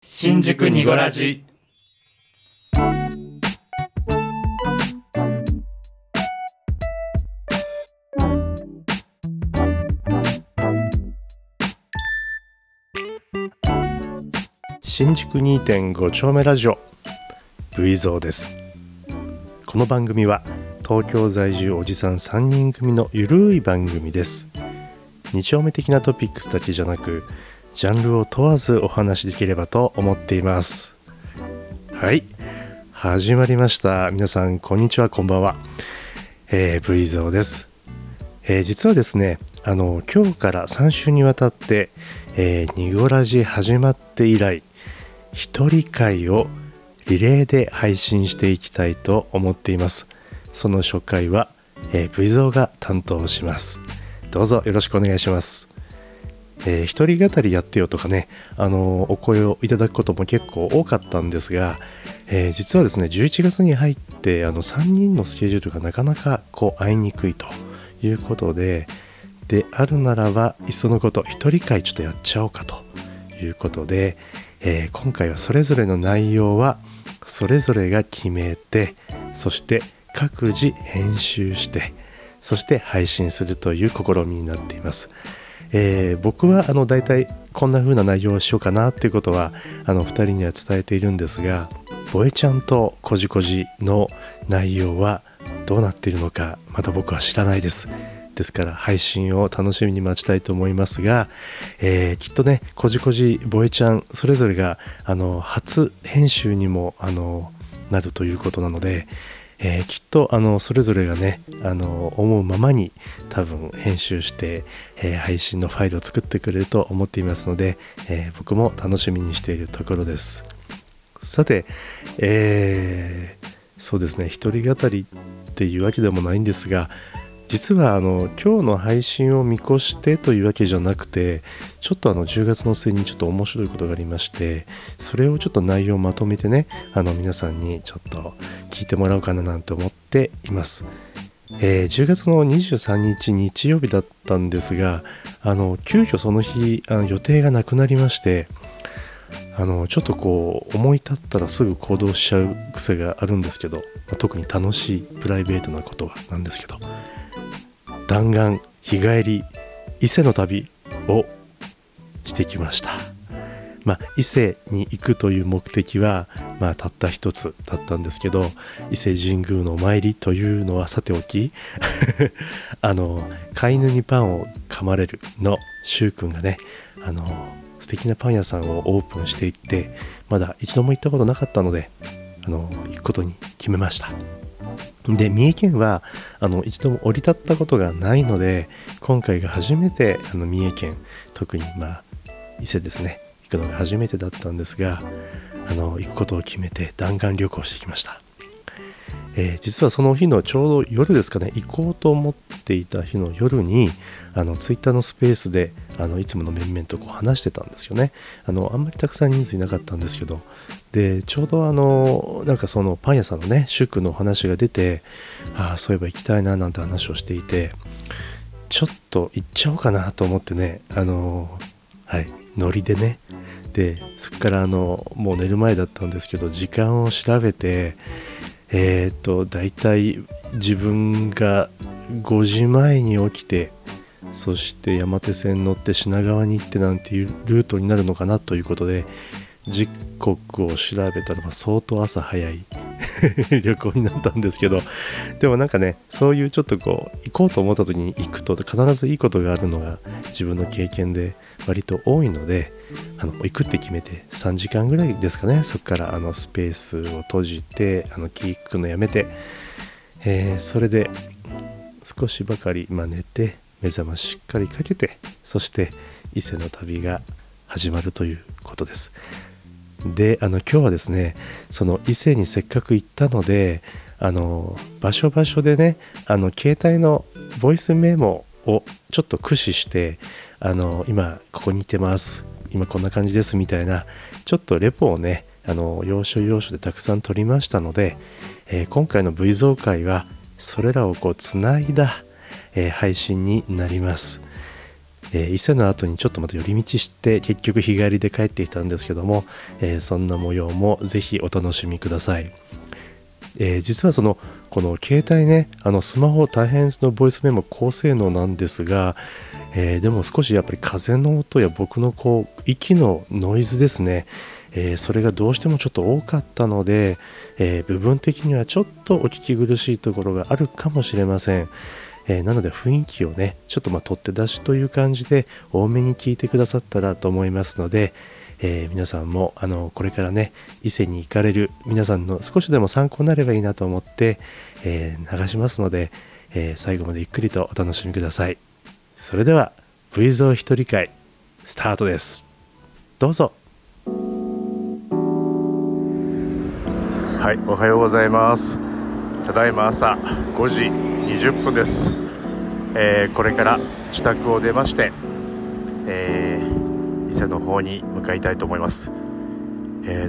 新宿にごらじ。新宿 2.5 丁目ラジオ V ゾーです。この番組は東京在住おじさん3人組のゆるい番組です。2丁目的なトピックスだけじゃなくジャンルを問わずお話しできればと思っています。はい、始まりました。皆さんこんにちは、こんばんは。V ゾーです。実はですね、今日から3週にわたって、ニゴラジ始まって以来一人会をリレーで配信していきたいと思っています。その初回は、V ゾーが担当します。どうぞよろしくお願いします。一人語りやってよとかね、お声をいただくことも結構多かったんですが、実はですね11月に入って3人のスケジュールがなかなかこう合いにくいということであるならばいっそのこと一人会ちょっとやっちゃおうかということで、今回はそれぞれの内容はそれぞれが決めて、そして各自編集してそして配信するという試みになっています。僕は大体こんな風な内容をしようかなっていうことは2人には伝えているんですが、ボエちゃんとコジコジの内容はどうなっているのかまだ僕は知らないです。ですから配信を楽しみに待ちたいと思いますが、きっとねコジコジボエちゃんそれぞれが初編集にもなるということなので、きっとそれぞれがね思うままに多分編集して、配信のファイルを作ってくれると思っていますので、僕も楽しみにしているところです。さて、そうですね一人語りっていうわけでもないんですが、実は今日の配信を見越してというわけじゃなくて、ちょっと10月の末にちょっと面白いことがありまして、それをちょっと内容をまとめてね皆さんにちょっと聞いてもらおうかななんて思っています。10月の23日日曜日だったんですが、急遽その日予定がなくなりまして、ちょっとこう思い立ったらすぐ行動しちゃう癖があるんですけど、特に楽しいプライベートなことはなんですけど、弾丸日帰り伊勢の旅をしてきました。伊勢に行くという目的は、たった一つだったんですけど、伊勢神宮のお参りというのはさておき飼い犬にパンを噛まれるのしゅうくんがね素敵なパン屋さんをオープンしていって、まだ一度も行ったことなかったので行くことに決めました。で三重県は一度も降り立ったことがないので、今回が初めて三重県、特に伊勢ですね、行くのが初めてだったんですが行くことを決めて弾丸旅行してきました。実はその日のちょうど夜ですかね、行こうと思っていた日の夜にツイッターのスペースでいつもの面々とこう話してたんですよね。あんまりたくさん人数いなかったんですけど、でちょうどなんかそのパン屋さんのねシュー君のお話が出て、そういえば行きたいななんて話をしていて、ちょっと行っちゃおうかなと思ってねノリでね、でそこからもう寝る前だったんですけど時間を調べて、だいたい自分が5時前に起きて、そして山手線に乗って品川に行ってなんていうルートになるのかなということで時刻を調べたら相当朝早い旅行になったんですけど、でもなんかねそういうちょっとこう行こうと思った時に行くと必ずいいことがあるのが自分の経験で割と多いので、行くって決めて3時間ぐらいですかね、そこからスペースを閉じて聞くのやめて、それで少しばかり寝て目覚まししっかりかけて、そして伊勢の旅が始まるということです。で今日はですねその伊勢にせっかく行ったので場所場所でね携帯のボイスメモをちょっと駆使して今ここにいてます今こんな感じですみたいなちょっとレポをね要所要所でたくさん撮りましたので、今回の V ゾー会はそれらをこうつないだ、配信になります。伊勢の後にちょっとまた寄り道して結局日帰りで帰ってきたんですけども、そんな模様もぜひお楽しみください。実はこの携帯ね、スマホ大変のボイスメモ高性能なんですが、でも少しやっぱり風の音や僕の息のノイズですね、それがどうしてもちょっと多かったので、部分的にはちょっとお聞き苦しいところがあるかもしれません。なので雰囲気をねちょっと取って出しという感じで多めに聞いてくださったらと思いますので、皆さんもこれからね伊勢に行かれる皆さんの少しでも参考になればいいなと思って、流しますので、最後までゆっくりとお楽しみください。それでは V ゾー一人会スタートです。どうぞ。はい、おはようございます。ただいま朝5時20分です。これから自宅を出まして、伊勢の方に向かいたいと思います。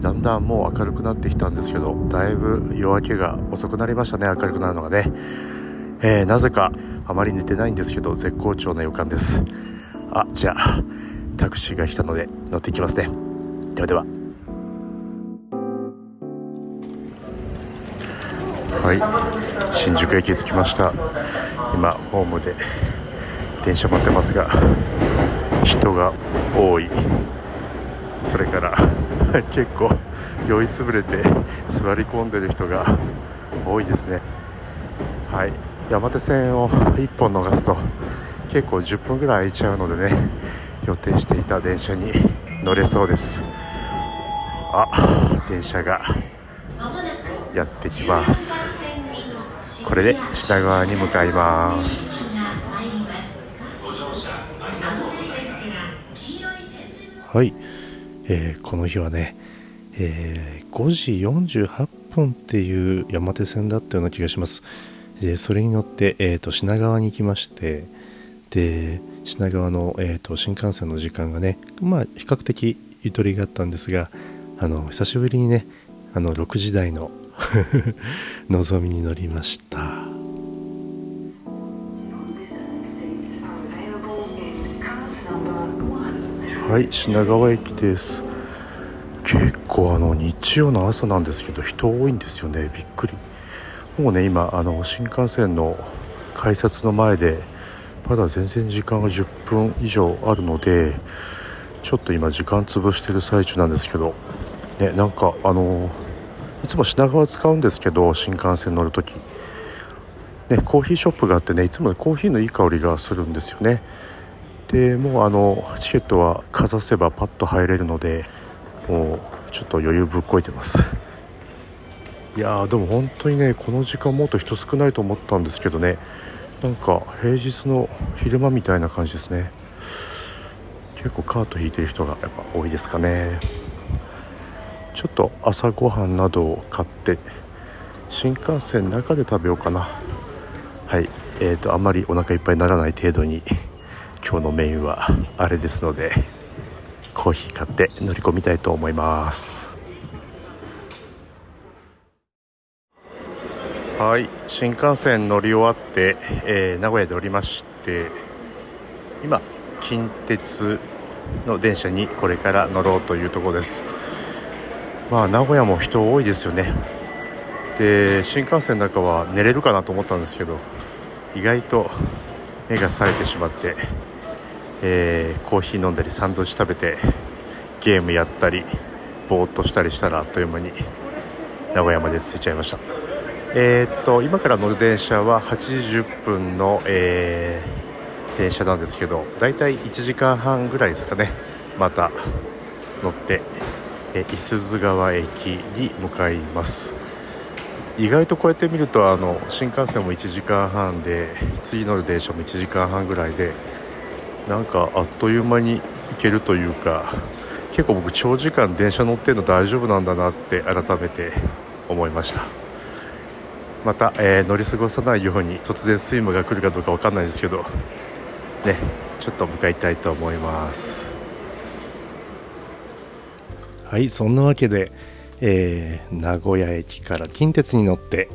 だんだんもう明るくなってきたんですけど、だいぶ夜明けが遅くなりましたね。明るくなるのがね、なぜかあまり寝てないんですけど絶好調な予感です。あ、じゃあタクシーが来たので乗っていきますね。ではでは。はい、新宿駅着きました。今ホームで電車待ってますが人が多い、それから結構酔いつぶれて座り込んでる人が多いですね。はい、山手線を1本逃すと結構10分ぐらい空いちゃうのでね、予定していた電車に乗れそうです。あ、電車がやってきます。これで下側に向かいます。はい、この日はね、5時48分っていう山手線だったような気がします。でそれに乗って、品川に行きまして、で品川の、新幹線の時間がね、まあ比較的ゆとりがあったんですが、久しぶりにね6時台ののぞみに乗りました。はい、品川駅です。結構日曜の朝なんですけど人多いんですよね。びっくり。もうね今新幹線の改札の前でまだ全然時間が10分以上あるので、ちょっと今時間潰してる最中なんですけどね、なんかいつも品川使うんですけど新幹線乗るとき、ね、コーヒーショップがあってね、いつもコーヒーのいい香りがするんですよね。でもうチケットはかざせばパッと入れるので、もうちょっと余裕ぶっこいてます。いやーでも本当にねこの時間もっと人少ないと思ったんですけどね、なんか平日の昼間みたいな感じですね。結構カート引いてる人がやっぱ多いですかね。ちょっと朝ごはんなどを買って新幹線の中で食べようかな。はい、あんまりお腹いっぱいにならない程度に今日のメインはあれですので、コーヒー買って乗り込みたいと思います。はい、新幹線乗り終わって、名古屋で降りまして、今近鉄の電車にこれから乗ろうというところです。まあ、名古屋も人多いですよね。で新幹線の中は寝れるかなと思ったんですけど、意外と目が冴えてしまって、コーヒー飲んだりサンドイッチ食べてゲームやったりぼーっとしたりしたらあっという間に名古屋まで着いちゃいました。今から乗る電車は8時10分の、電車なんですけど、だいたい1時間半ぐらいですかね。また乗って五十鈴川駅に向かいます。意外とこうやって見ると新幹線も1時間半で次乗る電車も1時間半ぐらいで、なんかあっという間に行けるというか、結構僕長時間電車乗ってるの大丈夫なんだなって改めて思いました。また、乗り過ごさないように突然睡魔が来るかどうか分かんないですけどね、ちょっと向かいたいと思います。はい、そんなわけで、名古屋駅から近鉄に乗って、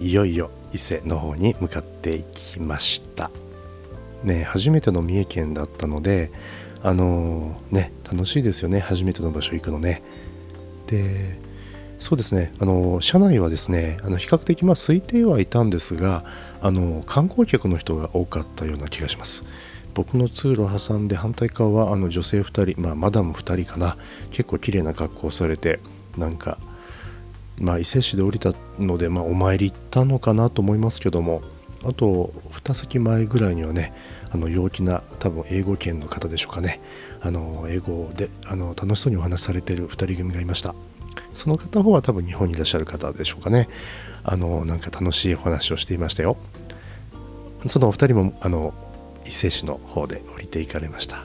いよいよ伊勢の方に向かっていきました。ね、初めての三重県だったので、ね、楽しいですよね、初めての場所行くのね。で、そうですね、車内はですね、比較的まあ空いてはいたんですが、観光客の人が多かったような気がします。僕の通路を挟んで反対側は女性2人、マダム2人かな、結構綺麗な格好をされて、なんか、伊勢市で降りたので、お参り行ったのかなと思いますけども、あと2席前ぐらいにはね、陽気な、多分英語圏の方でしょうかね、英語で楽しそうにお話しされている2人組がいました。その片方は多分日本にいらっしゃる方でしょうかね。なんか楽しいお話をしていましたよ。そのお二人も伊勢市の方で降りていかれました。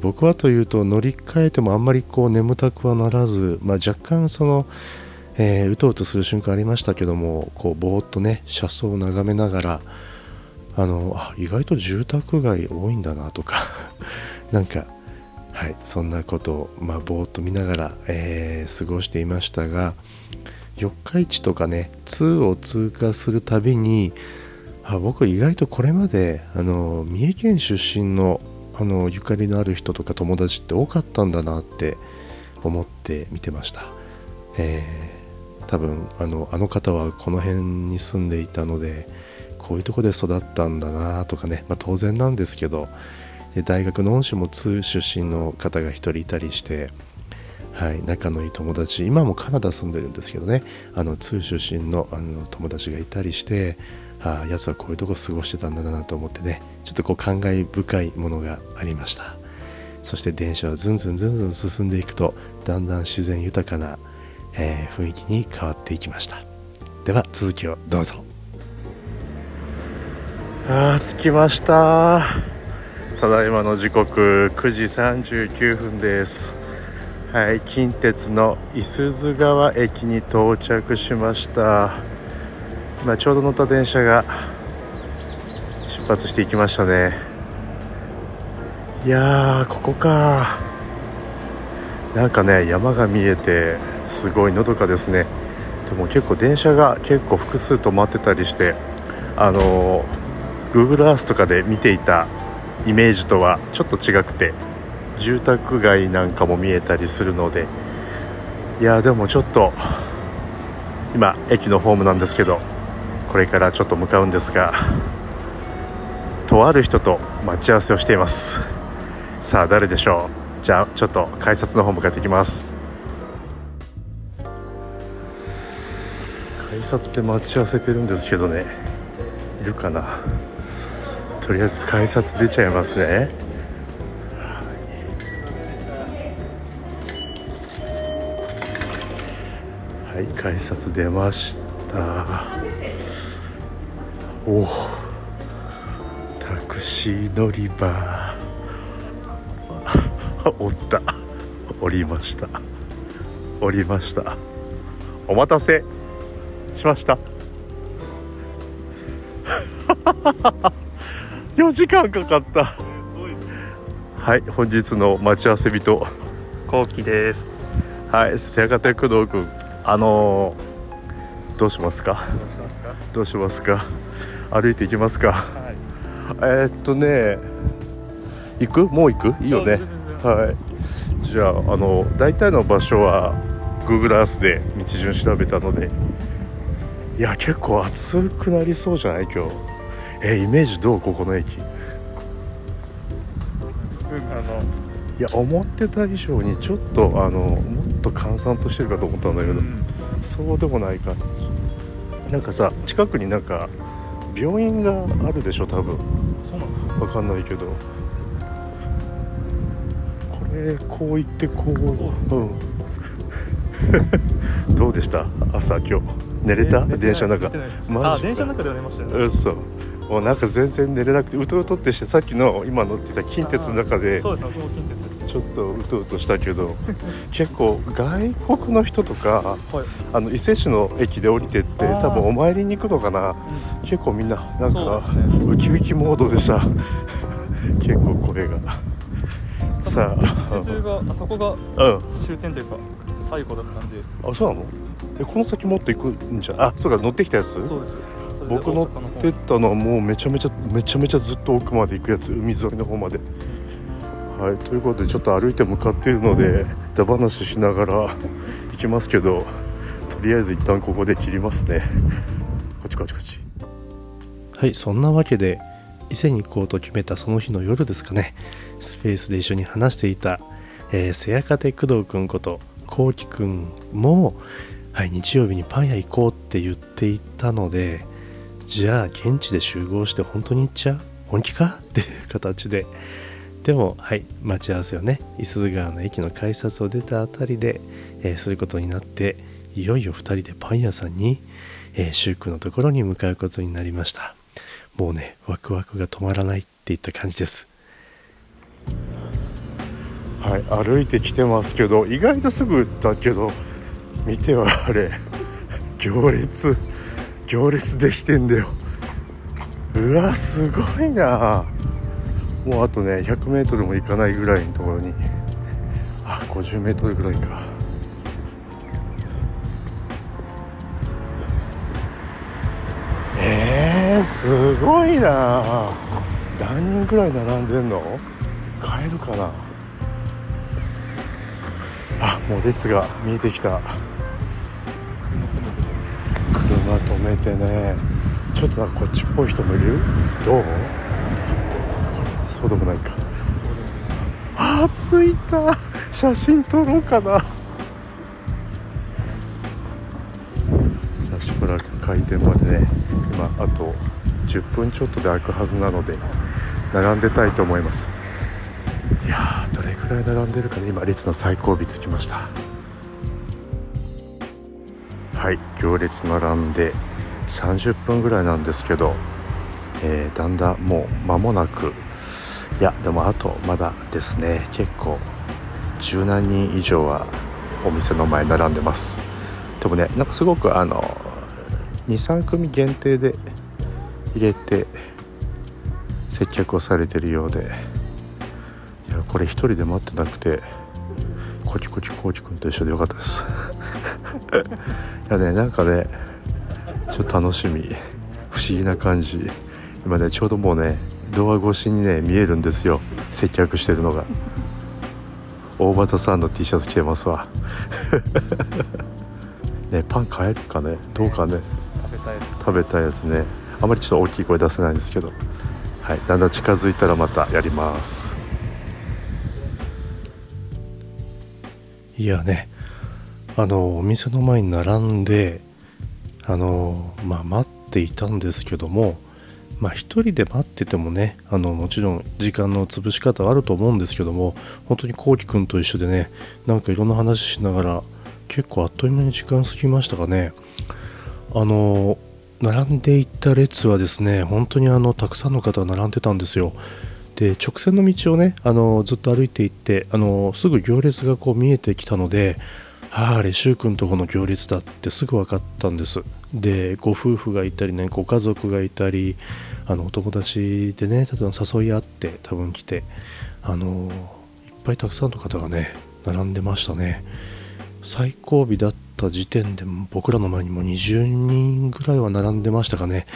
僕はというと、乗り換えてもあんまりこう眠たくはならず、若干その、うとうとする瞬間ありましたけども、こうぼーっとね、車窓を眺めながら、意外と住宅街多いんだなとかなんか、はい、そんなことを、ぼーっと見ながら、過ごしていましたが、四日市とかね、2を通過するたびに、僕意外とこれまで三重県出身のゆかりのある人とか友達って多かったんだなって思って見てました。多分あの方はこの辺に住んでいたので、こういうとこで育ったんだなとかね、当然なんですけど、で大学の恩師も津出身の方が一人いたりして、はい、仲のいい友達、今もカナダ住んでるんですけどね、津出身の友達がいたりして、やつはこういうとこ過ごしてたんだなと思ってね、ちょっとこう感慨深いものがありました。そして電車はずんずん進んでいくと、だんだん自然豊かな、雰囲気に変わっていきました。では続きをどうぞ。着きました。ただいまの時刻9時39分です。はい、近鉄の五十鈴川駅に到着しました。今ちょうど乗った電車が出発していきましたね。いやー、ここか。なんかね、山が見えてすごいのどかですね。でも結構電車が複数止まってたりして、Google Earth とかで見ていたイメージとはちょっと違くて、住宅街なんかも見えたりするので、いやでもちょっと今駅のホームなんですけど、これからちょっと向かうんですが、とある人と待ち合わせをしています。さあ誰でしょう。じゃあちょっと改札の方向かっていきます。改札で待ち合わせてるんですけどね、いるかな。とりあえず改札出ちゃいますね。はい、改札出ました。おお、タクシー乗り場。降りました。お待たせしました。4時間かかった。はい、本日の待ち合わせ人、こうきです。はい、瀬形工藤君、どうしますか歩いていきますか。はい、行くいいよね。はい、じゃあ大体の場所は Google Earth で道順調べたので、いや結構暑くなりそうじゃない今日。イメージどう、ここの駅。いや思ってた以上にちょっともっと閑散としてるかと思ったんだけど、そうでもないか。なんかさ、近くになんか病院があるでしょ多分。そうなの、分かんないけど、これこう行ってこう、どうでした朝今日。寝れた？電車の中。電車の中では寝ましたよね。そうもうなんか全然寝れなくて、うとうとってして、さっきの今乗ってた近鉄の中で、そうですね、近鉄ですね、ちょっとうとうとしたけど結構外国の人とか伊勢市の駅で降りてって、多分お参りに行くのかな、結構みんななんかウキウキモードでさ結構声がさあ、そこが終点というか最後だったんで。あ、そうなの。この先もっと行くんじゃ。あ、そうか、乗ってきたやつ。そうです。それ僕乗ってったのはもうめちゃめちゃずっと奥まで行くやつ、海沿いの方まで。はい、ということでちょっと歩いて向かっているのでだ話しながら行きますけど、とりあえず一旦ここで切りますね。こっち。はい、そんなわけで伊勢に行こうと決めたその日の夜ですかね、スペースで一緒に話していた、せやかて工藤くんことこうきくんも、はい、日曜日にパン屋行こうって言っていたので、じゃあ現地で集合して本当に行っちゃう？本気か？っていう形で、でもはい待ち合わせをね五十鈴川の駅の改札を出たあたりで、することになって、いよいよ2人でパン屋さんに、シュウ君のところに向かうことになりました。もうねワクワクが止まらないっていった感じです。はい、歩いてきてますけど、意外とすぐだけど見てはあれ、行列できてんだよ。うわすごいな。もうあとね 100m も行かないぐらいのところに、あ 50m ぐらいか。すごいな。何人ぐらい並んでんの？買えるかな。あ、もう列が見えてきた。車止めてね。ちょっとなんかこっちっぽい人もいる？どう？そうでもないか。あ、着いた。写真撮ろうかな。じゃあしばらく開店までね、今あと10分ちょっとで開くはずなので並んでたいと思います。いやー、どれくらい並んでるかね。今列の最後尾つきました。はい、行列並んで30分ぐらいなんですけど、だんだんもう間もなく、いやでもあとまだですね、結構10何人以上はお店の前並んでます。でもね、なんかすごく2,3 組限定で入れて接客をされてるようで、いやこれ一人で待ってなくてこうきくんと一緒でよかったです。いやね、なんかねちょっと楽しみ、不思議な感じ。今ねちょうどもうねドア越しにね見えるんですよ、接客してるのが。大畑さんの T シャツ着てますわ。ね、パン買えるかね、どうかね、食べたいですね。あまりちょっと大きい声出せないんですけど、はい、だんだん近づいたらまたやります。いやね、お店の前に並んで待っていたんですけども、一人で待っててもね、もちろん時間の潰し方はあると思うんですけども、本当にこうきくんと一緒でね、なんかいろんな話しながら結構あっという間に時間過ぎましたかね。並んでいった列はですね、本当にたくさんの方が並んでたんですよ。で、直線の道をねずっと歩いていって、すぐ行列がこう見えてきたので、あれシュウ君とこの行列だってすぐ分かったんです。で、ご夫婦がいたりね、ご家族がいたり、お友達でね、例えば誘い合って多分来て、いっぱいたくさんの方がね並んでましたね。最後尾だった時点で僕らの前にも20人ぐらいは並んでましたかね。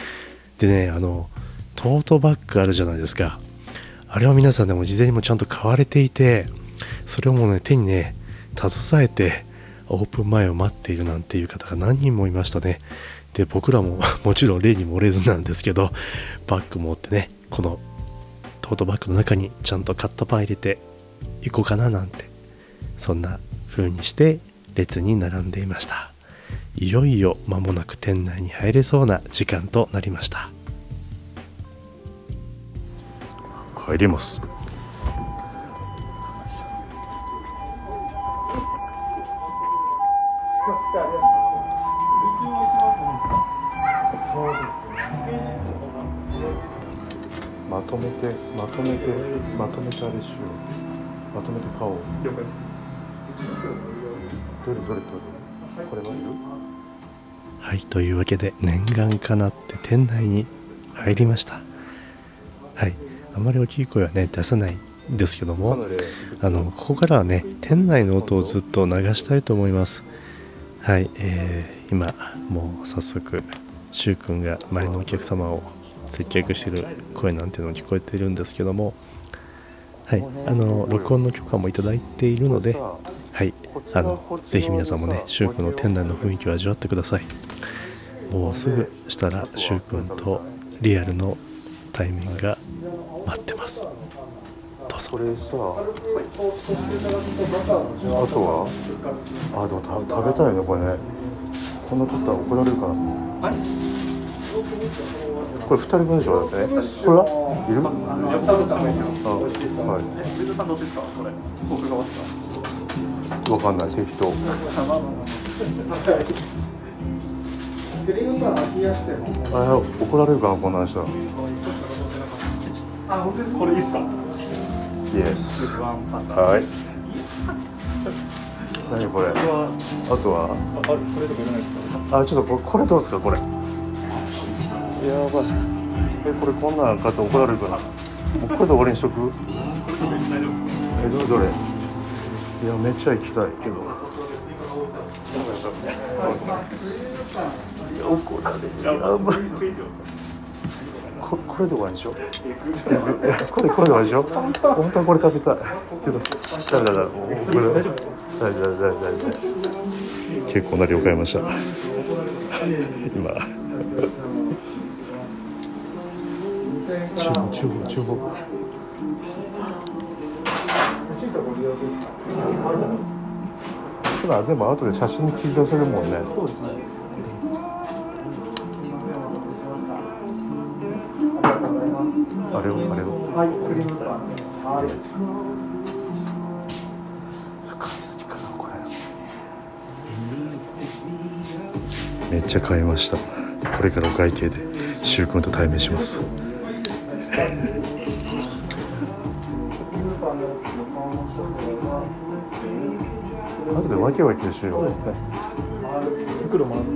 でね、トートバッグあるじゃないですか。あれは皆さんでも事前にもちゃんと買われていて、それをもうね手にね携えてオープン前を待っているなんていう方が何人もいましたね。で、僕らももちろん例に漏れずなんですけど、バッグ持ってね、このトートバッグの中にちゃんと買ったパン入れていこうかななんて、そんな風にして列に並んでいました。いよいよ間もなく店内に入れそうな時間となりました。入ります。まとめてあれしよう。まとめて買おう。了解です。どれこれはいる？はい、というわけで念願かなって店内に入りました。はい、あまり大きい声はね出さないんですけども、ここからはね店内の音をずっと流したいと思います。はい、今もう早速しゅうくんが周りのお客様を接客している声なんていうのも聞こえているんですけども、はい、録音の許可もいただいているので、はい、ぜひ皆さんもね、しゅうくんの店内の雰囲気を味わってください。もうすぐしたらしゅうくんとリアルの対面が待ってます。どうぞ。これさ、あとはでも食べたいね、これね。こんな取ったら怒られるかな。あれこれ2人分でしょ、だってね。これはいる？はい。水田さんどっちですか？これ僕がですか？わかんない、適当。あ、怒られるかな、こんな話は。あ、本当ですか？これいいですか？イエス。はい。何これ？あとは？これとかいらないですか？あ、ちょっとこれどうですか、これ。やばい。これこんなん買って怒られるかな。もうこれで終わりにしとく？どれ？いや、めっちゃ行きたいけど。怒られる。やばい。これで終わりにしよう。これで終わりにしよう。本当はこれ食べたいけど。大丈夫。結構な量買いました。今。厨房ただ全部後で写真に切り出せるもんね。そうですね。あれを深い好きかな、これめっちゃ買いました。これからお会計でしゅうくんと対面します。あとでわけわけしよう。袋もある。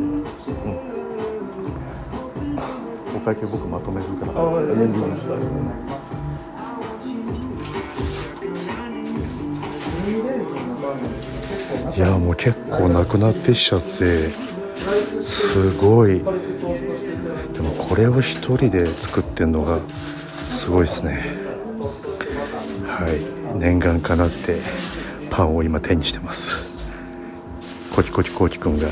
お会計僕まとめるから。いや、もう結構なくなってきちゃってすごい。でもこれを一人で作ってんのがすごいですね。はい、念願かなってパンを今手にしてます。コキコキコウキくんが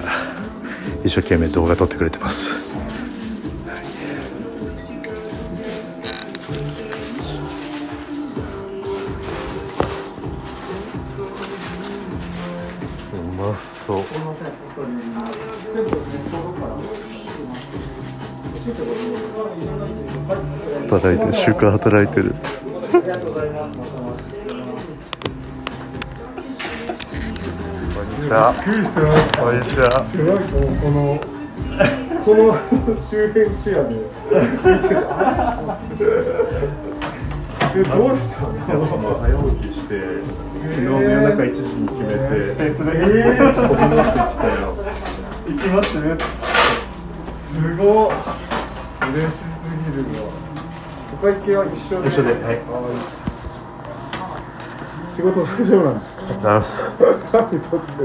一生懸命動画撮ってくれてます。はい、うまそう。働いてる、週間働いてる。びっくりしてます。こんにちは。この周辺視野でどうしたの？早起きして昨日の夜中1時に決めて、飛び乗ってきたよ。行きましたね。すごい嬉しすぎるわ。お会計は一緒で、はい。仕事大丈夫なんですか？なるほど。僕ご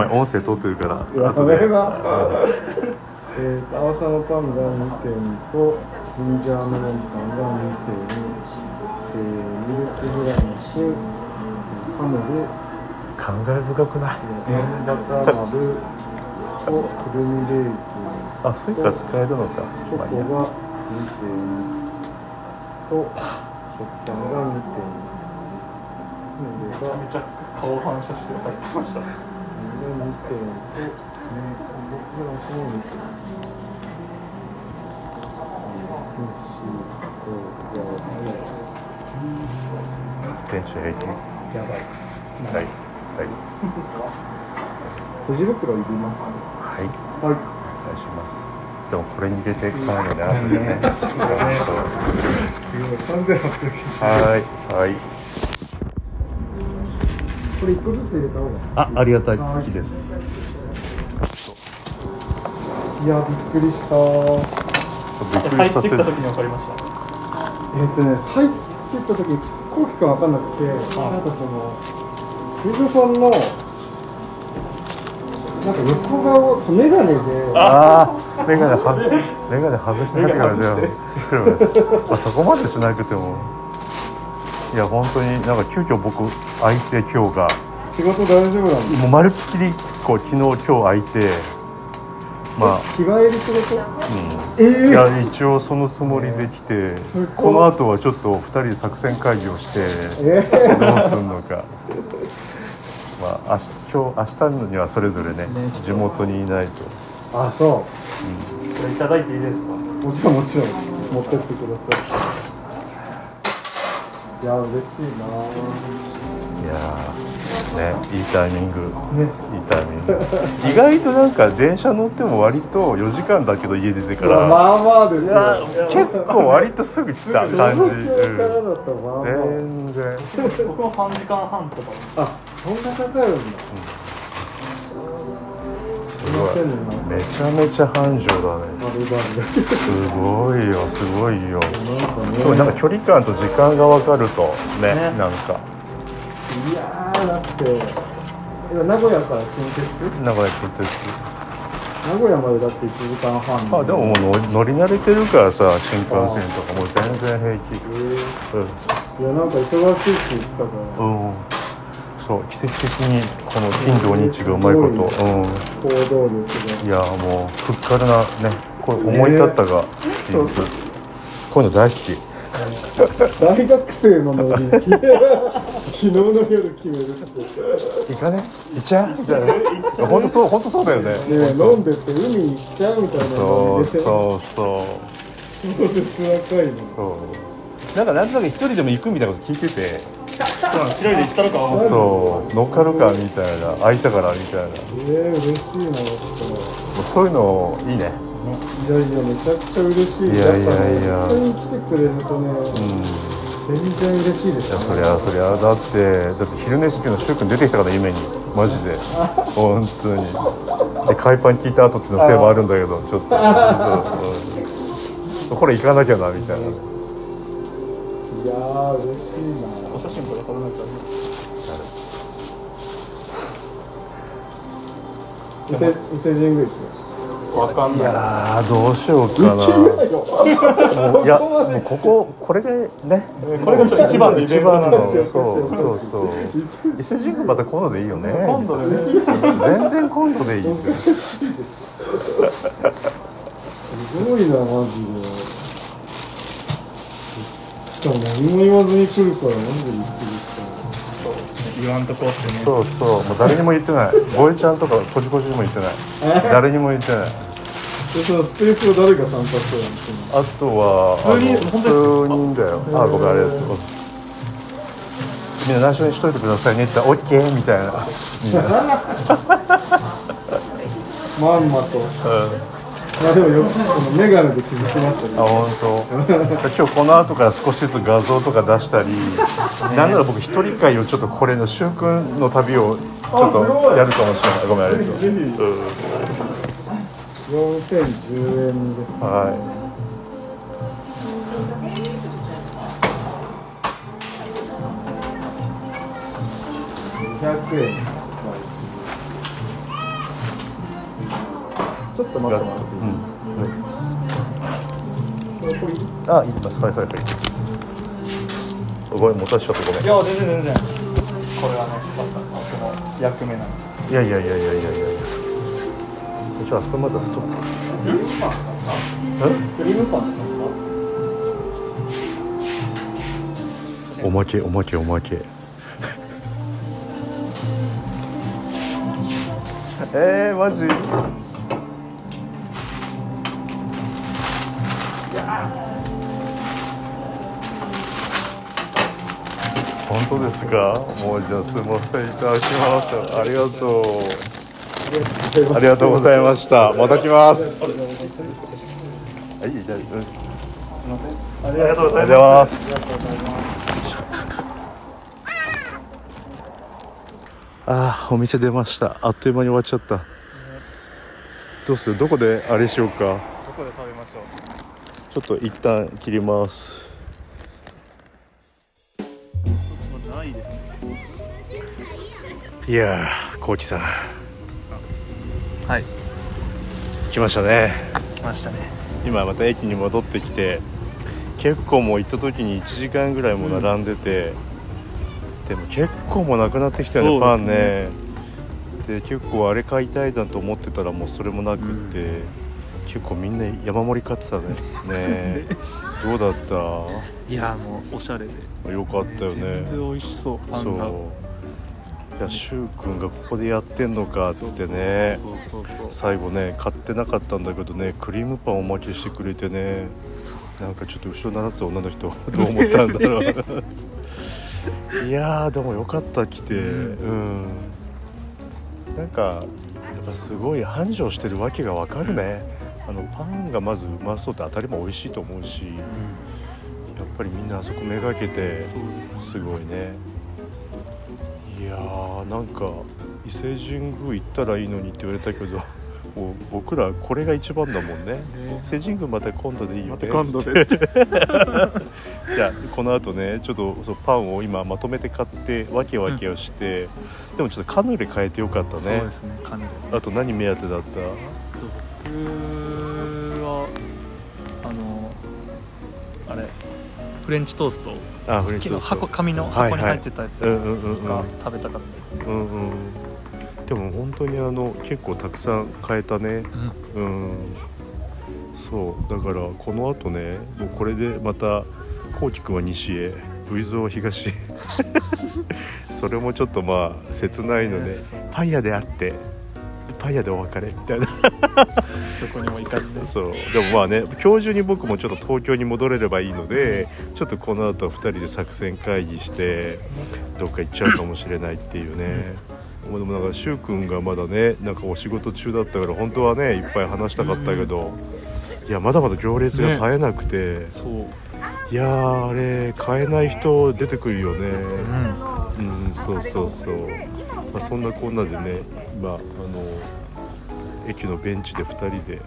めん、音声撮ってるから。やべえな。青さのパンが2点とジンジャーメロンパンが2点、ミルクフラムス、ハムル、感慨深くない？バター丸とクルミレーズ。あ、スイカ使えるのか。チョコが2点と。めちゃめちゃ顔反射して入ってましたね。はい。でもこれに入れていくので、あるんでね。はい。これ一個ずつ入れた方が。あ、ありがたいです。いや、びっくりした。入ってきた時に分かりました。入ってきた時、こうきくん分かんなくて、なんかその、水野さんの。なんかなんか横顔、そう、メガネで。ああ、メガネ外して帰ってからだよ。そこまでしなくても。いや、本当になんか急遽僕、空いて、今日が。仕事大丈夫なんで。もうまるっきり、こう、昨日、今日空いて。まあ、日帰り仕事。うん。いや、一応そのつもりで来て。この後はちょっと2人で作戦会議をして。どうすんのか。まあ、明日にはそれぞれね、地元にいないと。あ、そう。これいただいていいですか。もちろん、もちろん、持ってってください。いや、嬉しいな。いや、ね、いいタイミング。ね、いいタイミング。意外となんか電車乗っても割と4時間だけど、家出てから。まあまあですよ。結構割とすぐ来た感じ。全然。僕も3時間半とか。あ、そんなかかるんだ。すごい。めちゃめちゃ繁盛だね。すごいよ、すごいよ。でもなんか距離感と時間が分かるとね、なんか。いやー、だって今名古屋から近鉄？名古屋近鉄。名古屋までだって1時間半。あ、でももう乗り慣れてるからさ、新幹線とかもう全然平気。いや、なんか忙しいって言ってたから。うん。奇跡的にこの金土日がうまいこと、行動力で、いやもうふっかるなね、これ思い立ったが、こういうの大好き。大学生のノリ。昨日の夜決めるって。いかね？いちゃうみたいな。本当そうだよね。飲んでて海に行っちゃうみたいな。そう。超絶若いの。そう。なんとなく一人でも行くみたいなこと聞いてて。一人で行ったのか、そう乗っかるかみたいな、空いたからみたいな。嬉しいな、そういうのいいね。いやいや、めちゃくちゃ嬉しい。いやいやいや、本当に来てくれるとね、全然嬉しいですよね。そりゃだって昼飯っていうの、習君出てきたから夢に、マジで本当に。で海パン聞いた後っていうのせいもあるんだけど、ちょっとこれ行かなきゃなみたいな。いやー、嬉しいな。伊勢神宮ですね。わかんない。いやー、どうしようかな。いや、もうこれがね、これが一番のそう。伊勢神宮また今度でいいよね。今度でね。全然今度でいい。すごいな、マジで。しかも何も言わずに来るから、なんで言ってる。言わんとこってね。そう、もう誰にも言ってない。ボエちゃんとかこじこじにも言ってない。誰にも言ってない。そのスペースを誰が参加してるんですか。あとは数人だよ。あ、僕あれだと。みんな内緒にしといてくださいねって言ったらオッケーみたいな。まんまと。まあでもよくメガネで気づきましたね。あ、本当。今日この後から少しずつ画像とか出したり、なんなら僕一人会をちょっとこれの習君の旅をちょっとやるかもしれない。ごめん、ありがとう。4,010円です。はい。200円。ちょっと待ってます。あ、いいです。はい。ごめん、持たせちゃってごめん。いや、全然。これはね、その役目なんです。いや。じゃあそこまだストップ。クリームパンか。クリームパンか。おまけ。マジ。本当ですか。もうじゃあすみません、いただきます。ありがとう。ありがとうございました。また来ます。ありがとうございます。あー、お店出ました。あっという間に終わっちゃった。どうする、どこであれしようか。どこで食べましょう。ちょっと一旦切ります。いやー、こうきさん、はい、来ましたね。来ましたね。今また駅に戻ってきて、結構もう行った時に1時間ぐらいも並んでて、うん、でも結構もうなくなってきたよね、パンね。で結構あれ買いたいなと思ってたらもうそれもなくって、うん、結構みんな山盛り買ってたね。ねどうだった？いやもうおしゃれでよかったよね。全部美味しそう、パンが。いや、シュウ君がここでやってんのかっつってね、最後ね、買ってなかったんだけどね、クリームパンおまけしてくれてね、なんかちょっと後ろ並んでた女の人どう思ったんだろういやーでもよかった来て、うん、なんかやっぱすごい繁盛してるわけがわかるね。パンがまずうまそうって当たりも美味しいと思うし、やっぱりみんなあそこめがけてすごいね。いやーなんか伊勢神宮行ったらいいのにって言われたけど、もう僕らこれが一番だもんね。伊勢神宮また今度でいいよね。また今度でいやこの後ねちょっとそうパンを今まとめて買ってわけわけをして、うん、でもちょっとカヌレ変えてよかったね。そうですね、カヌレ。あと何目当てだった？僕はあれフレンチトースト。あ、フレンチトースト。紙の箱に入ってたやつが食べたかったですね。うんうん、でも本当に結構たくさん買えたね、うんうん、そうだからこの後ね、もうこれでまたこうきくんは西へ、ブイゾー東へそれもちょっとまあ切ないので、パン屋であってパン屋でお別れみたいなどこにも行かずで、そうでもまあね、今日中に僕もちょっと東京に戻れればいいので、ちょっとこの後2人で作戦会議して、ね、どっか行っちゃうかもしれないっていうね、うん、でもなんかシュウ君がまだね、なんかお仕事中だったから本当はね、いっぱい話したかったけど、うん、いやまだまだ行列が絶えなくて、ね、そういやーあれ買えない人出てくるよね、うん、うん、そうそうそう、まあ、そんなこんなでね、今駅のベンチで2人で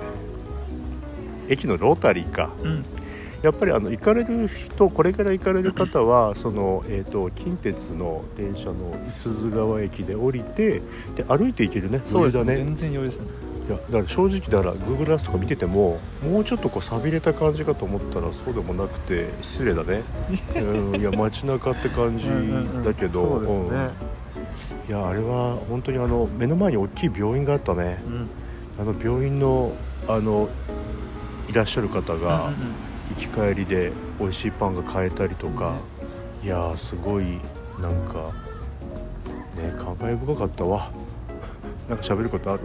駅のロータリーか、うん、やっぱり行かれる人、これから行かれる方はその、近鉄の電車の五十鈴川駅で降りて、で歩いて行けるね。そうですね、全然余裕ですね。いやだから正直だから Google Earth とか見てても、もうちょっとこう寂れた感じかと思ったらそうでもなくて、失礼だねうん、いや街中って感じだけど、うんうんうん、そうですね、うん、いやあれは本当に目の前に大きい病院があったね、うん、病院のいらっしゃる方が行き帰りで美味しいパンが買えたりとか、うん、いやすごいなんかね、感慨深かったわなんか喋ることある？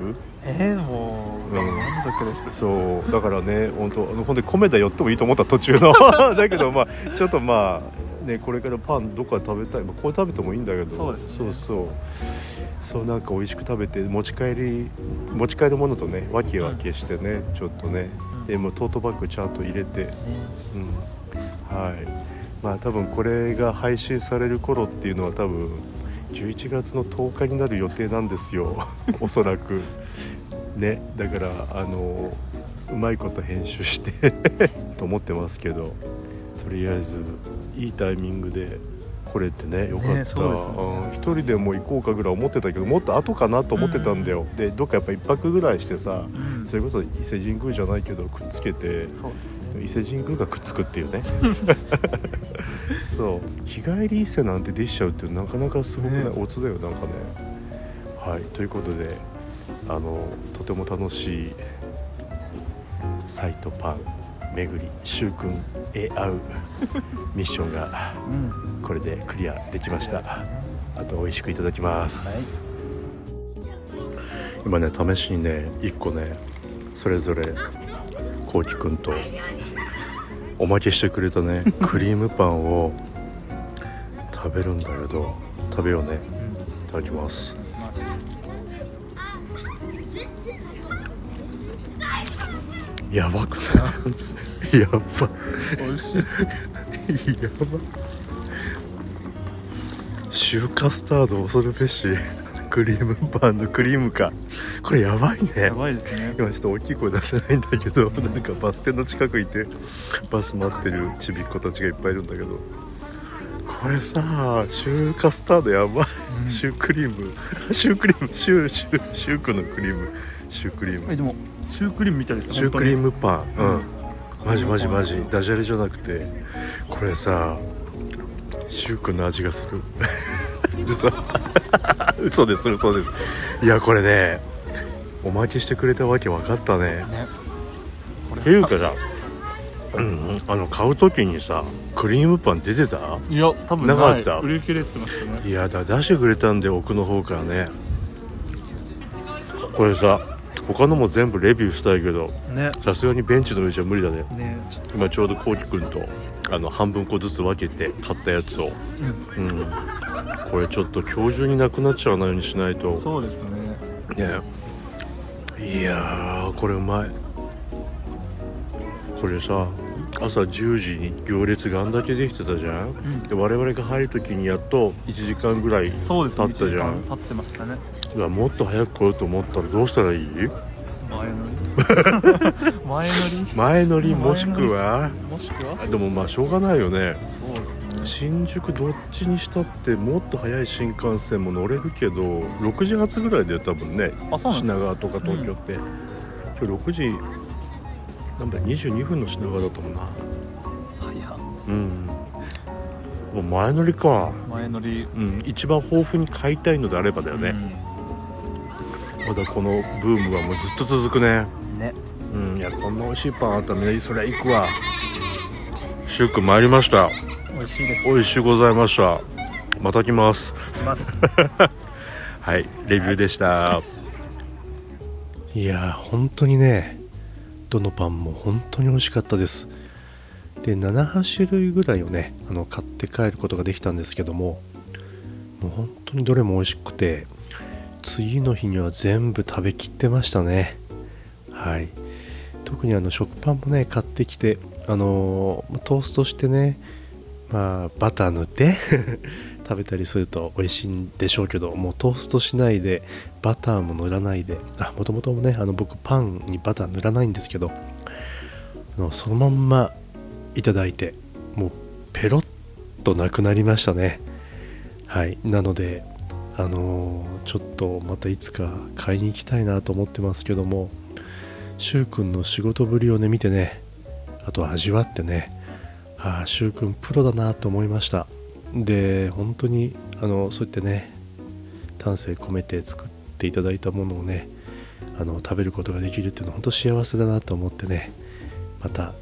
もう、うん、満足です。そうだからね、本当に米田寄ってもいいと思った途中のだけどまあちょっとまあね、これからパンどっか食べたい、まあ、これ食べてもいいんだけど、そうですね、そうそうそう、なんか美味しく食べて持ち帰るものとね、わけわけしてね、うん、ちょっとね、うん、でもうトートバッグちゃんと入れて、うんうん、はい、まあ多分これが配信される頃っていうのは多分11月の10日になる予定なんですよおそらくね、だからうまいこと編集してと思ってますけど、とりあえずいいタイミングで来れてね、よかった、ね、そうですね、うん、一人でも行こうかぐらい思ってたけど、もっと後かなと思ってたんだよ、うん、でどっかやっぱ一泊ぐらいしてさ、うん、それこそ伊勢神宮じゃないけどくっつけて、そうですね、伊勢神宮がくっつくっていうねそう、日帰り伊勢なんてできちゃうってなかなかすごくない、ね、オツだよなんかね。はい、ということでとても楽しいサイトパン巡り、シュウ君へ会うミッションがこれでクリアできました、うん、あと美味しくいただきます、はい、今ね試しにね1個ね、それぞれこうきくんとおまけしてくれたねクリームパンを食べるんだけど、食べようね、いただきます。やばくない？やば。おいしい。やば。シューカスタード恐るべしクリームパンのクリームか。これやばいね。やばいですね。今ちょっと大きい声出せないんだけど、うん、なんかバス停の近くいてバス待ってるちびっ子たちがいっぱいいるんだけど、これさ、シューカスタードやばい。うん、シュークリーム、シュークリーム、シュークのクリームシュークリーム。でもシュークリームみたいですね。シュークリームパン、うん、マジダジャレじゃなくて、これさシュー君の味がする。嘘です。いやこれね、おまけしてくれたわけ分かったね。っていうかさ、買うときにさクリームパン出てた？いや多分なかった。売り切れてましたね。いやだ出してくれたんで、奥の方からね。これさ他のも全部レビューしたいけど、さすがにベンチの上じゃ無理だね。今ちょうどこうきくんと半分個ずつ分けて買ったやつを、これちょっと今日中になくなっちゃわないようにしないと。そうですね。いやこれうまい。これさ朝10時に行列があんだけできてたじゃん、で我々が入る時にやっと1時間ぐらい経ったじゃん。経ってましたね。だからもっと早く来ようと思ったらどうしたらいい？前乗りもしくはでもまあしょうがないよね。そうですね。新宿どっちにしたってもっと早い新幹線も乗れるけど、6時発ぐらいだよ多分ね、品川とか東京って、今日6時なんか22分の品川だったもんな。もう前乗りか。一番豊富に買いたいのであればだよね。まだこのブームはもうずっと続くね。いやこんな美味しいパンあったらみんなそりゃ行くわ。シュー君参りました。美味しいです。美味しゅうございました。また来ます。はい、レビューでした。いや本当にねどのパンも本当に美味しかったです。で7種類ぐらいをね買って帰ることができたんですけども、もう本当にどれも美味しくて、次の日には全部食べきってましたね。はい、特に食パンもね買ってきてトーストしてね、バター塗って食べたりすると美味しいんでしょうけど、もうトーストしないでバターも塗らないで、もともともね僕パンにバター塗らないんですけど、そのまんまいただいてもうペロッとなくなりましたね。なのでちょっとまたいつか買いに行きたいなと思ってますけども、しゅうくんの仕事ぶりをね見てね、あと味わってね、しゅうくんプロだなと思いました。で本当にそうやってね丹精込めて作っていただいたものをね食べることができるっていうのは本当幸せだなと思ってね、また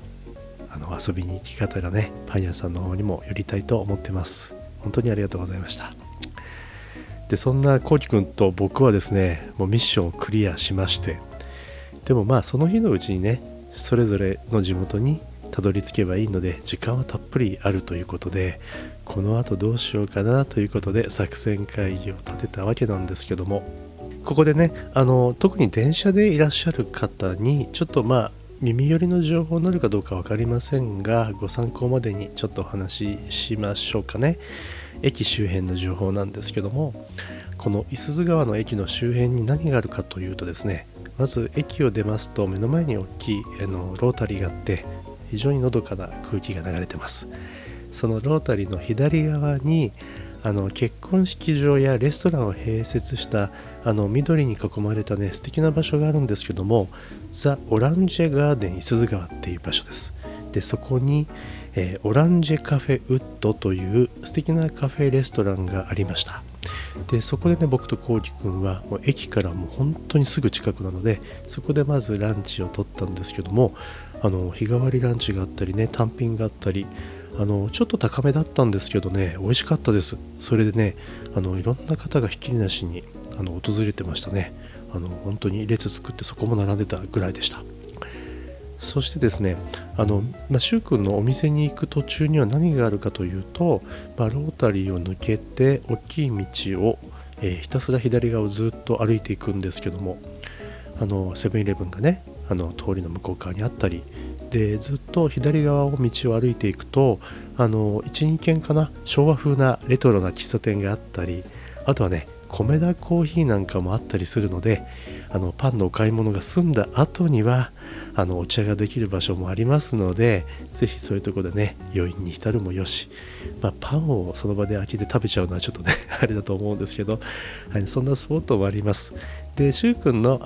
遊びに行き方がねパン屋さんの方にも寄りたいと思ってます。本当にありがとうございました。でそんなこうきくんと僕はですねもうミッションをクリアしまして、でもその日のうちにねそれぞれの地元にたどり着けばいいので時間はたっぷりあるということで、この後どうしようかなということで作戦会議を立てたわけなんですけども、ここでね特に電車でいらっしゃる方にちょっと耳寄りの情報になるかどうか分かりませんが、ご参考までにちょっとお話ししましょうかね。駅周辺の情報なんですけども、この五十鈴川の駅の周辺に何があるかというとですね、まず駅を出ますと目の前に大きいロータリーがあって、非常にのどかな空気が流れてます。そのロータリーの左側に結婚式場やレストランを併設した緑に囲まれたね素敵な場所があるんですけども、ザ・オランジェガーデン五十鈴川っていう場所です。でそこに、オランジェカフェウッドという素敵なカフェレストランがありました。でそこでね僕とこうきくんはもう駅からもう本当にすぐ近くなので、そこでまずランチを取ったんですけども、日替わりランチがあったりね単品があったり、ちょっと高めだったんですけどね美味しかったです。それでねいろんな方がひっきりなしに訪れてましたね。本当に列作ってそこも並んでたぐらいでした。そしてですねしゅうくんのお店に行く途中には何があるかというと、ロータリーを抜けて大きい道を、ひたすら左側をずっと歩いていくんですけども、セブンイレブンがね通りの向こう側にあったりで、ずっと左側を道を歩いていくと 1,2 軒かな昭和風なレトロな喫茶店があったり、あとはね米田コーヒーなんかもあったりするので、パンのお買い物が済んだ後にはお茶ができる場所もありますので、ぜひそういうところでね、余韻に浸るもよし、パンをその場で開けて食べちゃうのはちょっとねあれだと思うんですけど、はい、そんなスポットもあります。で、しゅうくんの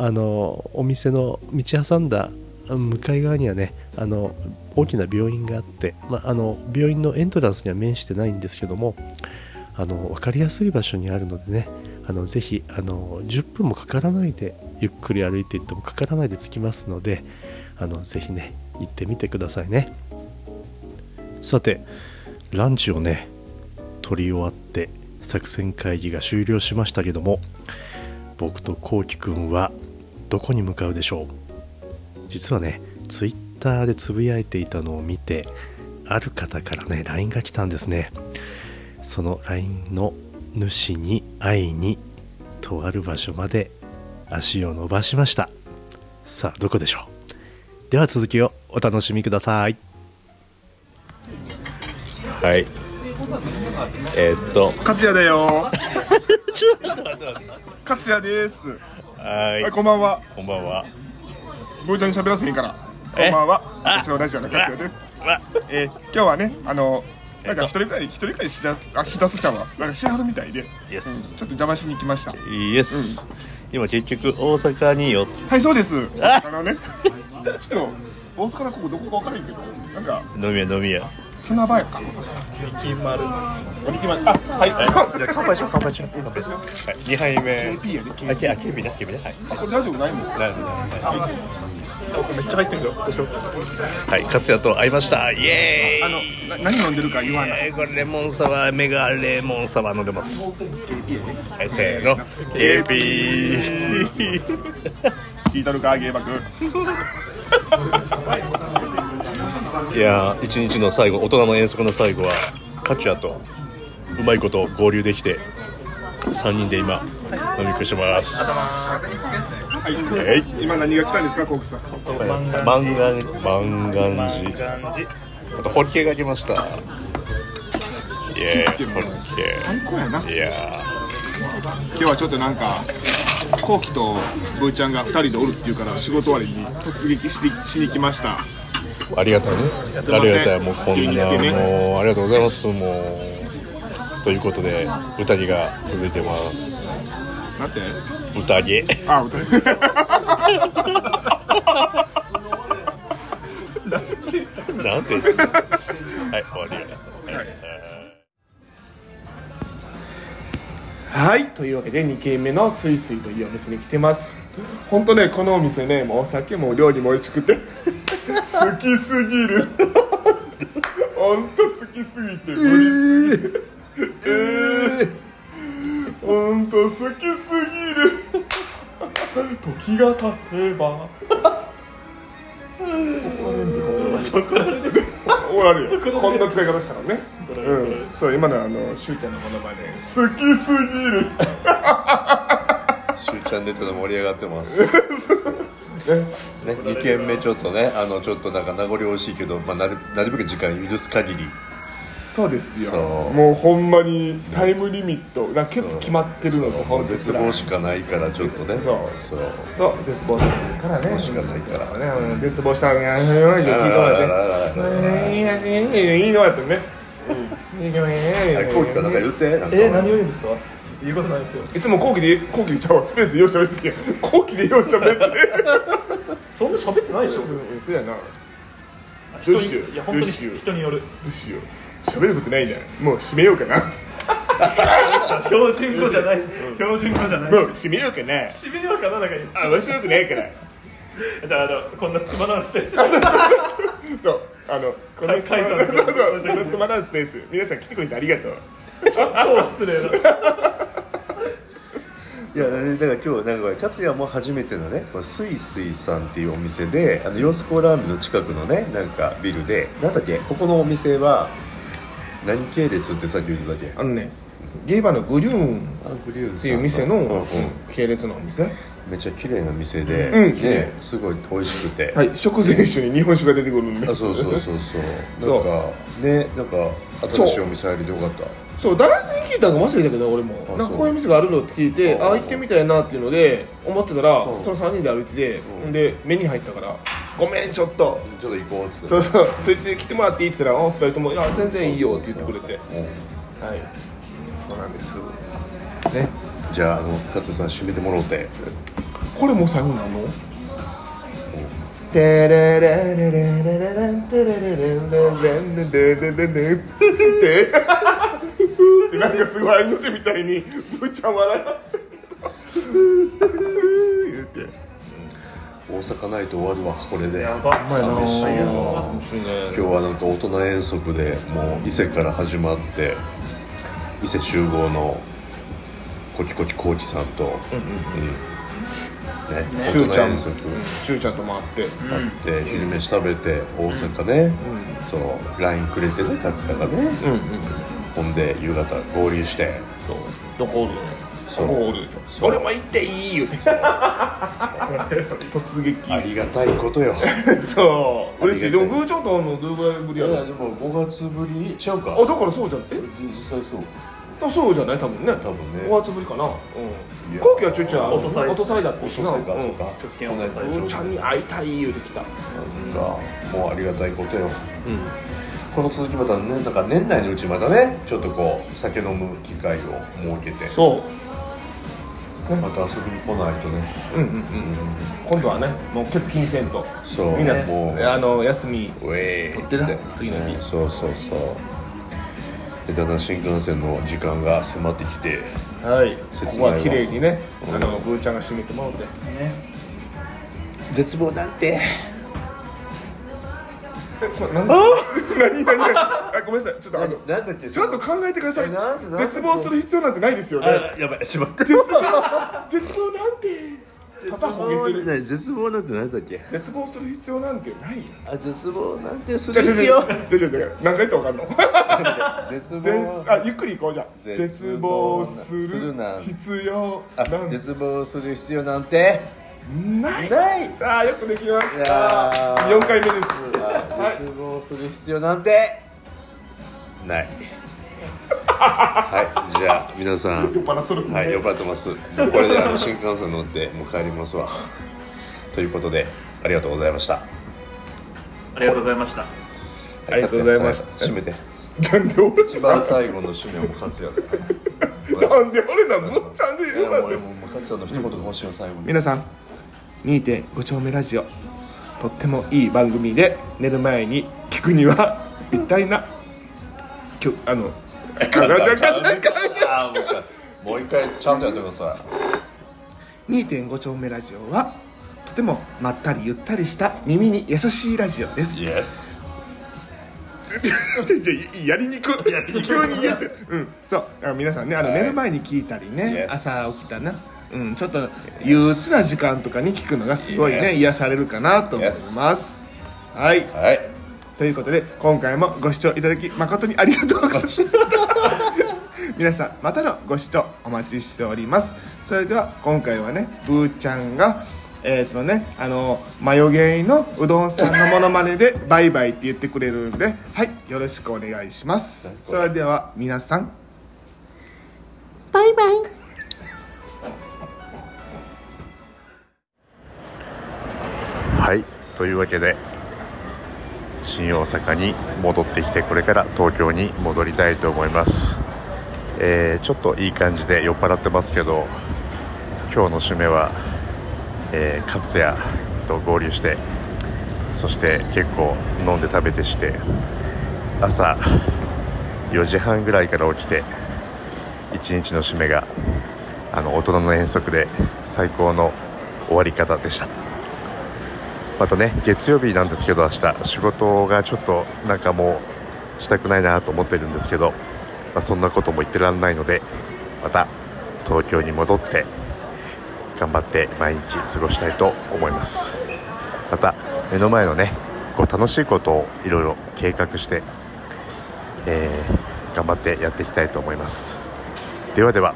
お店の道挟んだ向かい側にはね、大きな病院があって、病院のエントランスには面してないんですけども、分かりやすい場所にあるのでね、ぜひ10分もかからないで、ゆっくり歩いていってもかからないで着きますので、ぜひね行ってみてくださいね。さて、ランチをね取り終わって作戦会議が終了しましたけども、僕とこうきくんはどこに向かうでしょう。実はね、ツイッターでつぶやいていたのを見て、ある方からね LINE が来たんですね。その LINE の主に会いに、とある場所まで足を伸ばしました。さあ、どこでしょう。では続きをお楽しみください。はい、勝也だよ勝也です。はい、こんばんは。こんばんは。ボイちゃんに喋らせへんから。こんばんは。こちらのラジオの勝也です。今日はね、なんか一人くらいしだすちゃんはなんかしはるみたいで、ちょっと邪魔しに来ました。イエス。今結局大阪によ。はい、そうです。ね、ちょっと大阪のここどこかわからないけど、なんか飲み屋砂場やか。力丸。あ、はい。じゃ乾杯しよう、乾杯しよう。はい。2杯目。KP やで。KP ね。はい。これ大丈夫ないもん。めっちゃ入ってるよ。はい。勝也と会いました。イエーイ。何飲んでるか言わない。これレモンサワー、メガレモンサワー飲んでます。KP ね。はい。せーの。KP。聞いとるか、ゲーバク。いや、一日の最後、大人の遠足の最後は勝也とうまいこと合流できて、3人で今飲み食いしてます。今何が来たんですか、コウキさん。マンガンジ。あとホッケが来ました。イエーイ、ホッケ最高やな。いや、今日はちょっとなんかコウキとブーちゃんが2人でおるっていうから、仕事終わりに突撃しに来ました。ありがたいね。ありがたい。もうこんな、もうありがとうございます。もうということで、うたぎが続いてます。なんて？うたぎ。あ、うたぎ。なんて。はい、終わりや。はい、というわけで2軒目のすいすいというお店に来てます。本当ね、このお店ね、もうお酒も料理も美味しくて。好きすぎる。本当好きすぎて。本当好きすぎる。時が経てば。怒られる。こんな使い方したのね。そう、今のしゅうちゃんのものまで。好きすぎる。しゅうちゃん出て盛り上がってます。ね、2軒目ちょっとね、ちょっとなんか名残惜しいけど、なるべく時間許す限り。そうですよ。もうほんまにタイムリミット、ケツ決まってるのと本当に絶望しかないから、ちょっとね。そう、絶望しかないからね。絶望しかないからね。絶望したらね、いいのやってね。コウキさんなんか言って。何言うんですか。言うことないですよ。いつもコウキでちゃうわ。スペースでようしゃべって、コウキでようしゃべって。そんなしゃべってないでしょ。そうやな。人による。どうしよう。しゃべることないじゃん。もう締めようかな。標準語じゃない。もう締めようかな。締めようかなだから。面白くないから。じゃあこんなつまらんスペース。そうこのつまらんスペース。皆さん来てくれてありがとう。超失礼な。いや、だから今日はなんか勝也も初めてのね、すいすいさんっていうお店で、洋子コラーメンの近くのね、なんかビルで、なんだっけ、ここのお店は何系列ってさっき言ってたっけ。ゲイバーのグリューンっていう店の系列のお店、めっちゃ綺麗な店で、うんね、すごい美味しくて、はい、食前酒に日本酒が出てくるんです。あ、そうそうそうそう。なんかね、なんか新しいお店入りでよかった。そう、誰に聞いたか忘れたけど、俺もなんかこういう店があるのって聞いて、あ、行ってみたいなっていうので思ってたら、その3人で歩いてて、で目に入ったから、ごめんちょっと行こうっつって、そうそう、ついてきてもらっていいっつったら、2人ともいや全然いいよって言ってくれて、はい、そうなんですね。じゃあ加藤さん締めてもらおうて。これもう最後なの？テレレレレレレレテレレレレレレレレレってなんかすごいアニメみたいにむっちゃ笑い言って大阪ナイト終わるわこれで。やばいな。寂しいな。今日はなんか大人遠足でもう伊勢から始まって伊勢集合のコキコキコウキさんとシューちゃんとも会って昼飯食べて大阪ね、その LINE くれてね、達也がね、ほんで夕方合流して、そうどこおるの、ここおると、俺も行っていいよって突撃。ありがたいことよ。そう嬉しい。でもグーちゃんと会うのどれぐらいぶりやろ。でも5月ぶりちゃうか。あ、だからそうじゃん。え、実際そうそうじゃない、多分ね、5月ぶりかな。後期はちょいちょい音祭だってしな、うん、ちゃんに会いたい言うてきた。もうありがたいことよ。この続きまたね、だから年内のうちまたね、ちょっとこう酒飲む機会を設けて、そうまた遊びに来ないとね。今度はね、もうケツ気にせんと、みんな休み取ってな、次の日。そうそうそう、だんだん新幹線の時間が迫ってきて、はい、ここは綺麗にね、ブーちゃんが締めてもらうて、絶望なんて、ごめんなさい、ちょっとちゃんと考えてください。絶望する必要なんてないですよね。やばい、しまった。絶望なんて、絶望なんて何だっけ？絶望する必要なんてないよ。あ、絶望なんてする必要。何回言ったら分かんの？絶望。あ、ゆっくり行こうじゃん。絶望する必要。絶望する必要なんてない。ない。さあ、よくできました。4回目です。絶望する必要なんてない。はい、じゃあ皆さん酔っ払っとる、ね、はい、酔っ払ってます。これで新幹線乗ってもう帰りますわ。ということでありがとうございました。ありがとうございました。ありがとうございました。締めて。なんで俺一番最後の締めはもう勝也だ。なんで俺な、ぶっちゃんでよかった。俺も勝也さんの一言が欲しいよ、最後に。皆さん 2.5 丁目ラジオ、とってもいい番組で、寝る前に聞くにはぴったりなもう一回ちゃんとやってください。 2.5 丁目ラジオはとてもまったりゆったりした耳に優しいラジオです。イエス。やりにくい、急にイエス。そう、皆さんね、寝る前に聞いたりね、朝起きたな、ちょっと憂鬱な時間とかに聞くのがすごいね、癒されるかなと思います。はいということで、今回もご視聴いただき誠にありがとうございました。皆さん、またのご視聴お待ちしております。それでは、今回はね、ブーちゃんが、マヨゲイのうどんさんのモノマネでバイバイって言ってくれるんで、はい、よろしくお願いします。それでは、皆さん、バイバイ。はい、というわけで、新大阪に戻ってきて、これから東京に戻りたいと思います。ちょっといい感じで酔っ払ってますけど、今日の締めは、勝也と合流して、そして結構飲んで食べてして、朝4時半ぐらいから起きて、1日の締めが大人の遠足で最高の終わり方でした。またね、月曜日なんですけど、明日仕事がちょっとなんかもうしたくないなと思ってるんですけど、そんなことも言ってらんないので、また東京に戻って頑張って毎日過ごしたいと思います。また目の前のね、こう楽しいことをいろいろ計画して、頑張ってやっていきたいと思います。ではでは、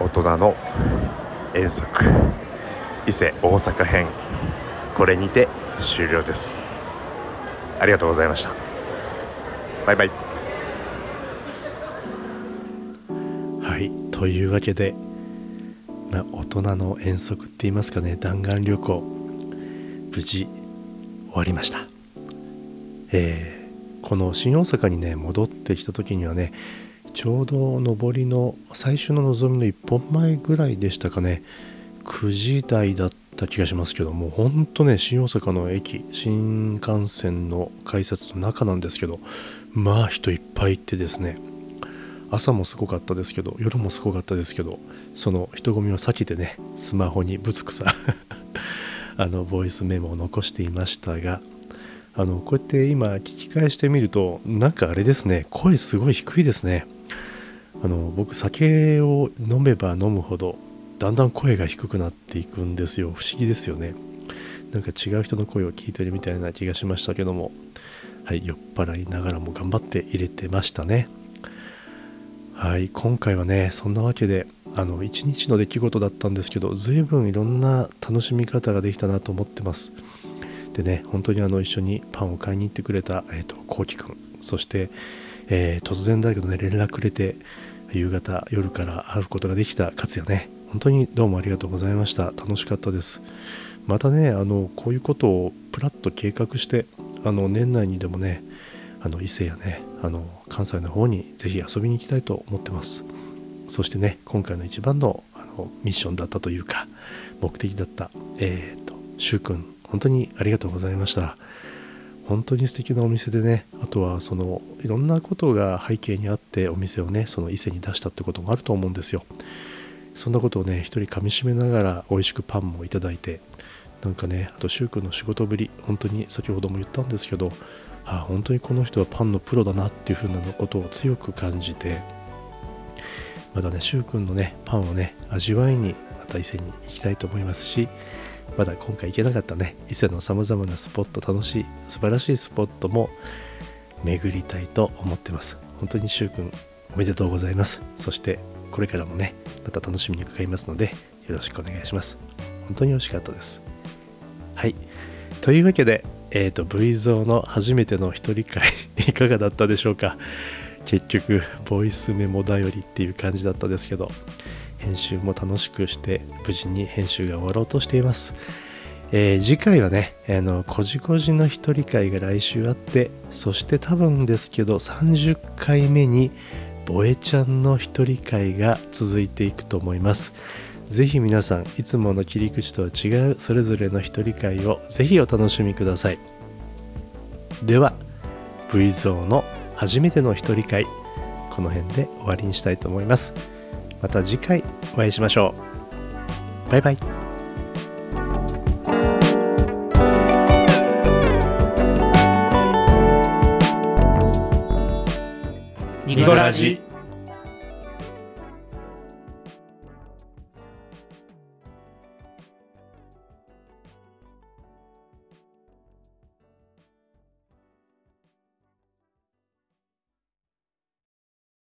大人の遠足伊勢大阪編、これにて終了です。ありがとうございました。バイバイ。はい、というわけで、大人の遠足って言いますかね、弾丸旅行無事終わりました。この新大阪にね戻ってきた時にはね、ちょうど上りの最初の望みの1本前ぐらいでしたかね、9時台だった気がしますけども、ほんとね新大阪の駅、新幹線の改札の中なんですけど、まあ人いっぱいいてですね、朝もすごかったですけど夜もすごかったですけど、その人混みを避けてねスマホにぶつくさボイスメモを残していましたが、こうやって今聞き返してみると、なんかあれですね、声すごい低いですね。僕酒を飲めば飲むほどだんだん声が低くなっていくんですよ。不思議ですよね。なんか違う人の声を聞いてるみたいな気がしましたけども、はい、酔っ払いながらも頑張って入れてましたね。はい、今回はねそんなわけで一日の出来事だったんですけど、随分いろんな楽しみ方ができたなと思ってます。でね、本当に一緒にパンを買いに行ってくれたこうきくん、そして、突然だけどね連絡くれて夕方夜から会うことができたかつやね、本当にどうもありがとうございました。楽しかったです。またねこういうことをプラッと計画して、年内にでもね伊勢やね関西の方にぜひ遊びに行きたいと思ってます。そしてね、今回の一番のミッションだったというか目的だったシュウ君、本当にありがとうございました。本当に素敵なお店でね、あとはそのいろんなことが背景にあってお店をねその伊勢に出したってこともあると思うんですよ。そんなことをね一人かみしめながら美味しくパンもいただいて、なんかね、あとシュウ君の仕事ぶり、本当に先ほども言ったんですけど、本当にこの人はパンのプロだなっていうふうなことを強く感じて、またねシュウ君のねパンをね味わいにまた伊勢に行きたいと思いますし、まだ今回行けなかったね伊勢のさまざまなスポット、楽しい素晴らしいスポットも巡りたいと思ってます。本当にシュウ君おめでとうございます。そしてこれからもねまた楽しみに伺いますのでよろしくお願いします。本当に美味しかったです。はい、というわけでV ゾーの初めての一人会いかがだったでしょうか。結局ボイスメモ頼りっていう感じだったですけど、編集も楽しくして無事に編集が終わろうとしています。次回はねこじこじの一人会が来週あって、そして多分ですけど30回目にボエちゃんの一人会が続いていくと思います。ぜひ皆さんいつもの切り口とは違うそれぞれの一人会をぜひお楽しみください。では V ゾーの初めての一人会、この辺で終わりにしたいと思います。また次回お会いしましょう。バイバイ。ニゴラジ。